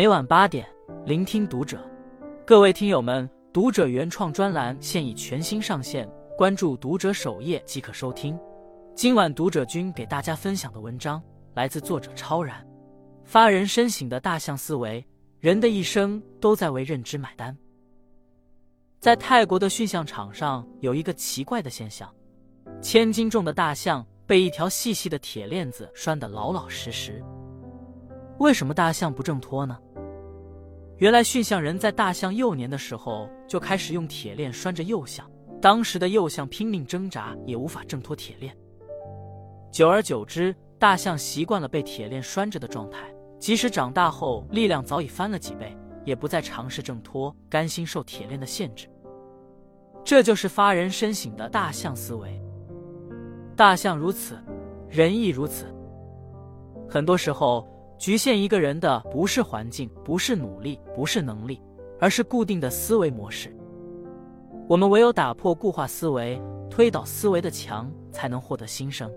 每晚8点，聆听读者。各位听友们，读者原创专栏现已全新上线，关注读者首页即可收听。今晚读者君给大家分享的文章来自作者超然。发人深省的大象思维，人的一生都在为认知买单。在泰国的驯象场上有一个奇怪的现象，1000斤重的大象被一条细细的铁链子拴得老老实实。为什么大象不挣脱呢？原来驯象人在大象幼年的时候就开始用铁链拴着幼象，当时的幼象拼命挣扎也无法挣脱铁链。久而久之，大象习惯了被铁链拴着的状态，即使长大后力量早已翻了几倍，也不再尝试挣脱，甘心受铁链的限制。这就是发人深省的大象思维。大象如此，人亦如此。很多时候，局限一个人的不是环境，不是努力，不是能力，而是固定的思维模式。我们唯有打破固化思维，推倒思维的墙，才能获得新生。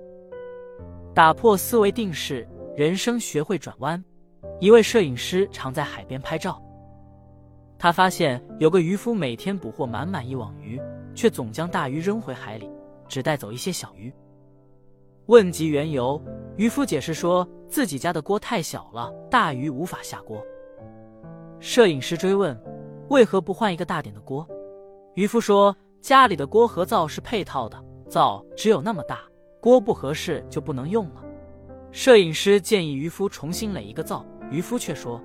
打破思维定式，人生学会转弯。一位摄影师常在海边拍照，他发现有个渔夫每天捕获满满一网鱼，却总将大鱼扔回海里，只带走一些小鱼。问及缘由，渔夫解释说自己家的锅太小了，大鱼无法下锅。摄影师追问，为何不换一个大点的锅？渔夫说，家里的锅和灶是配套的，灶只有那么大，锅不合适就不能用了。摄影师建议渔夫重新垒一个灶，渔夫却说，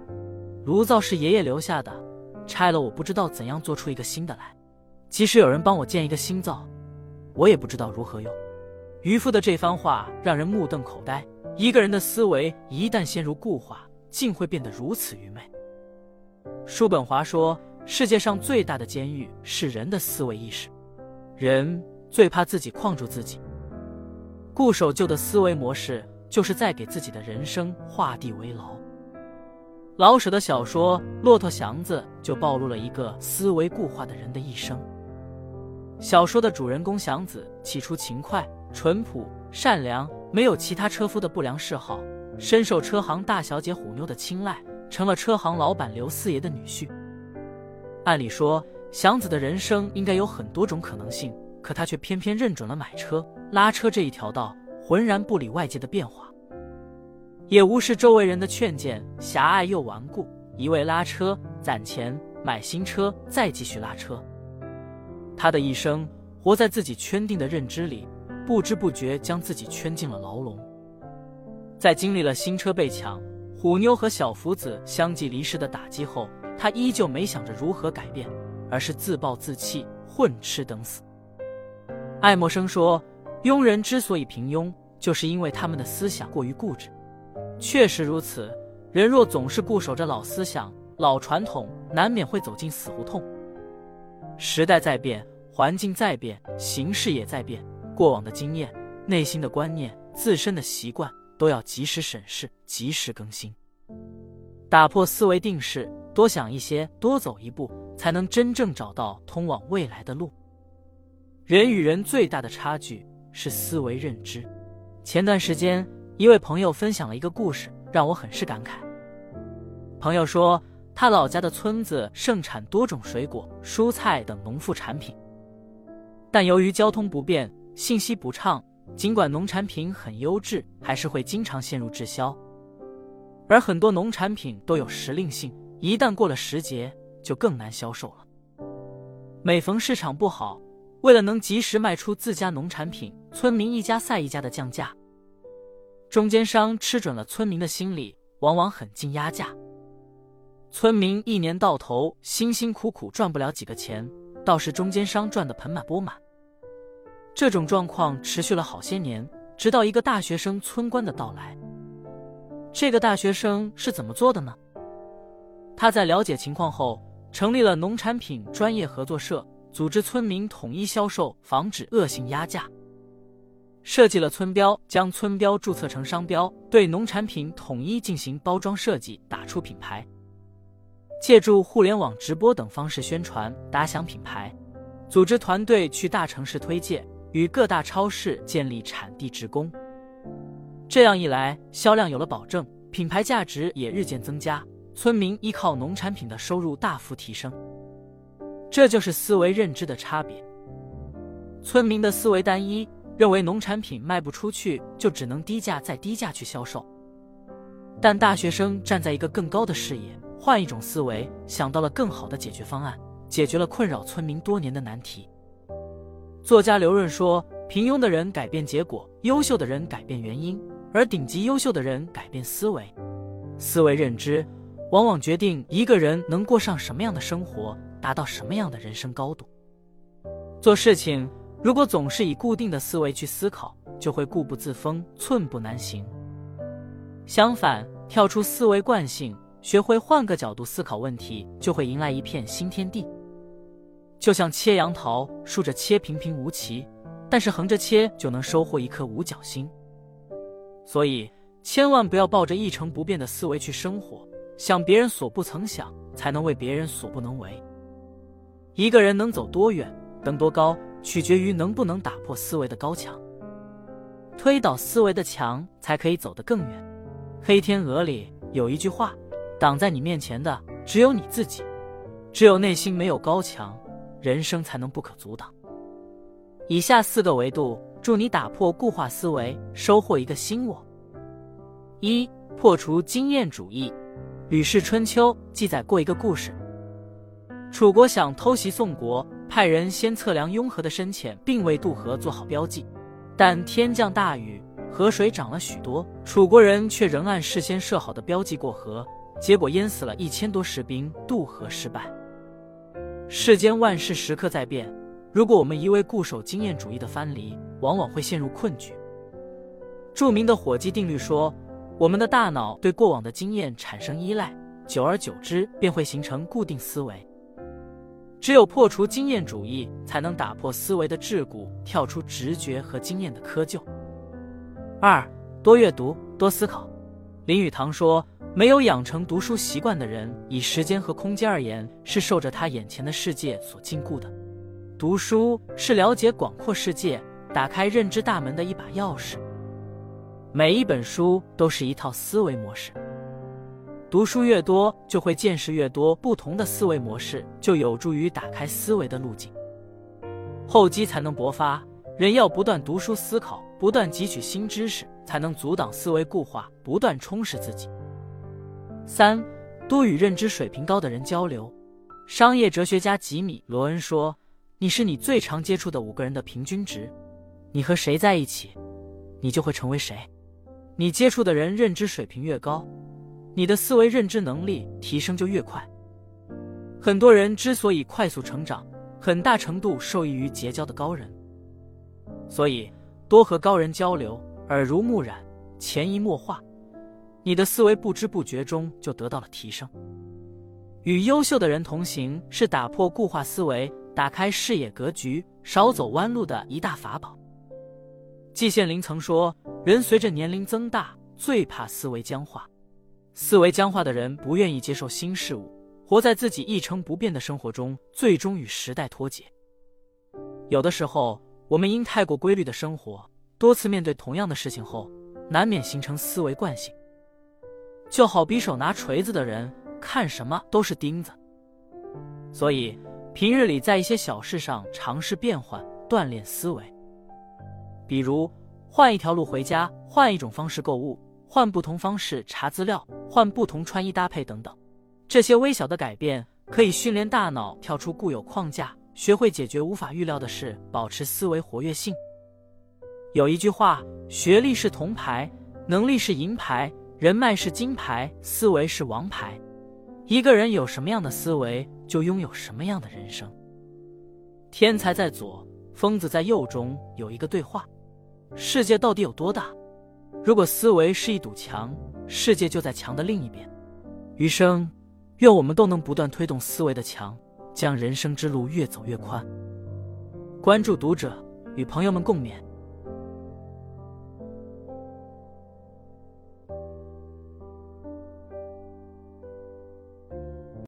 炉灶是爷爷留下的，拆了我不知道怎样做出一个新的来，即使有人帮我建一个新灶，我也不知道如何用。渔夫的这番话让人目瞪口呆，一个人的思维一旦陷入固化，竟会变得如此愚昧。叔本华说，世界上最大的监狱是人的思维意识，人最怕自己框住自己，固守旧的思维模式就是在给自己的人生画地为牢。老舍的小说《骆驼祥子》就暴露了一个思维固化的人的一生。小说的主人公祥子起初勤快、淳朴、善良，没有其他车夫的不良嗜好，深受车行大小姐虎妞的青睐，成了车行老板刘四爷的女婿。按理说，祥子的人生应该有很多种可能性，可他却偏偏认准了买车、拉车这一条道，浑然不理外界的变化，也无视周围人的劝谏，狭隘又顽固，一味拉车攒钱买新车，再继续拉车。他的一生活在自己圈定的认知里，不知不觉将自己圈进了牢笼。在经历了新车被抢、虎妞和小福子相继离世的打击后，他依旧没想着如何改变，而是自暴自弃，混吃等死。爱默生说，庸人之所以平庸，就是因为他们的思想过于固执。确实如此，人若总是固守着老思想、老传统，难免会走进死胡同。时代在变，环境在变，形势也在变，过往的经验、内心的观念、自身的习惯，都要及时审视，及时更新。打破思维定式，多想一些，多走一步，才能真正找到通往未来的路。人与人最大的差距是思维认知。前段时间一位朋友分享了一个故事，让我很是感慨。朋友说，他老家的村子盛产多种水果、蔬菜等农副产品，但由于交通不便、信息不畅，尽管农产品很优质，还是会经常陷入滞销。而很多农产品都有时令性，一旦过了时节，就更难销售了。每逢市场不好，为了能及时卖出自家农产品，村民一家赛一家的降价。中间商吃准了村民的心理，往往狠劲压价。村民一年到头辛辛苦苦赚不了几个钱，倒是中间商赚得盆满钵满。这种状况持续了好些年，直到一个大学生村官的到来。这个大学生是怎么做的呢？他在了解情况后，成立了农产品专业合作社，组织村民统一销售，防止恶性压价。设计了村标，将村标注册成商标，对农产品统一进行包装设计，打出品牌。借助互联网直播等方式宣传，打响品牌。组织团队去大城市推介，与各大超市建立产地直供。这样一来，销量有了保证，品牌价值也日渐增加，村民依靠农产品的收入大幅提升。这就是思维认知的差别。村民的思维单一，认为农产品卖不出去就只能低价再低价去销售。但大学生站在一个更高的视野，换一种思维，想到了更好的解决方案，解决了困扰村民多年的难题。作家刘润说，平庸的人改变结果，优秀的人改变原因，而顶级优秀的人改变思维。思维认知往往决定一个人能过上什么样的生活，达到什么样的人生高度。做事情如果总是以固定的思维去思考，就会固步自封，寸步难行。相反，跳出思维惯性，学会换个角度思考问题，就会迎来一片新天地。就像切杨桃，竖着切平平无奇，但是横着切就能收获一颗五角星。所以千万不要抱着一成不变的思维去生活，想别人所不曾想，才能为别人所不能为。一个人能走多远，登多高，取决于能不能打破思维的高墙。推倒思维的墙，才可以走得更远。黑天鹅里有一句话，挡在你面前的只有你自己，只有内心没有高墙，人生才能不可阻挡。以下4个维度，助你打破固化思维，收获一个新我。1、破除经验主义。《吕氏春秋》记载过一个故事，楚国想偷袭宋国，派人先测量雍河的深浅，并为渡河做好标记。但天降大雨，河水涨了许多，楚国人却仍按事先设好的标记过河，结果淹死了1000多士兵，渡河失败。世间万事时刻在变，如果我们一味固守经验主义的藩篱，往往会陷入困局。著名的火鸡定律说，我们的大脑对过往的经验产生依赖，久而久之便会形成固定思维。只有破除经验主义，才能打破思维的桎梏，跳出直觉和经验的窠臼。2、多阅读，多思考。林语堂说，没有养成读书习惯的人，以时间和空间而言，是受着他眼前的世界所禁锢的。读书是了解广阔世界，打开认知大门的一把钥匙。每一本书都是一套思维模式，读书越多，就会见识越多不同的思维模式，就有助于打开思维的路径，厚积才能薄发。人要不断读书思考，不断汲取新知识，才能阻挡思维固化，不断充实自己。3、多与认知水平高的人交流。商业哲学家吉米·罗恩说，你是你最常接触的5个人的平均值，你和谁在一起，你就会成为谁。你接触的人认知水平越高，你的思维认知能力提升就越快。很多人之所以快速成长，很大程度受益于结交的高人。所以多和高人交流，耳濡目染，潜移默化，你的思维不知不觉中就得到了提升。与优秀的人同行，是打破固化思维，打开视野格局，少走弯路的一大法宝。季羡林曾说，人随着年龄增大，最怕思维僵化。思维僵化的人不愿意接受新事物，活在自己一成不变的生活中，最终与时代脱节。有的时候，我们因太过规律的生活，多次面对同样的事情后，难免形成思维惯性。就好比手拿锤子的人，看什么都是钉子。所以，平日里在一些小事上尝试变换，锻炼思维。比如，换一条路回家，换一种方式购物，换不同方式查资料，换不同穿衣搭配等等。这些微小的改变可以训练大脑跳出固有框架，学会解决无法预料的事，保持思维活跃性。有一句话，学历是铜牌，能力是银牌，人脉是金牌，思维是王牌。一个人有什么样的思维，就拥有什么样的人生。天才在左，疯子在右中有一个对话，世界到底有多大？如果思维是一堵墙，世界就在墙的另一边。余生，愿我们都能不断推动思维的墙，将人生之路越走越宽。关注读者，与朋友们共勉。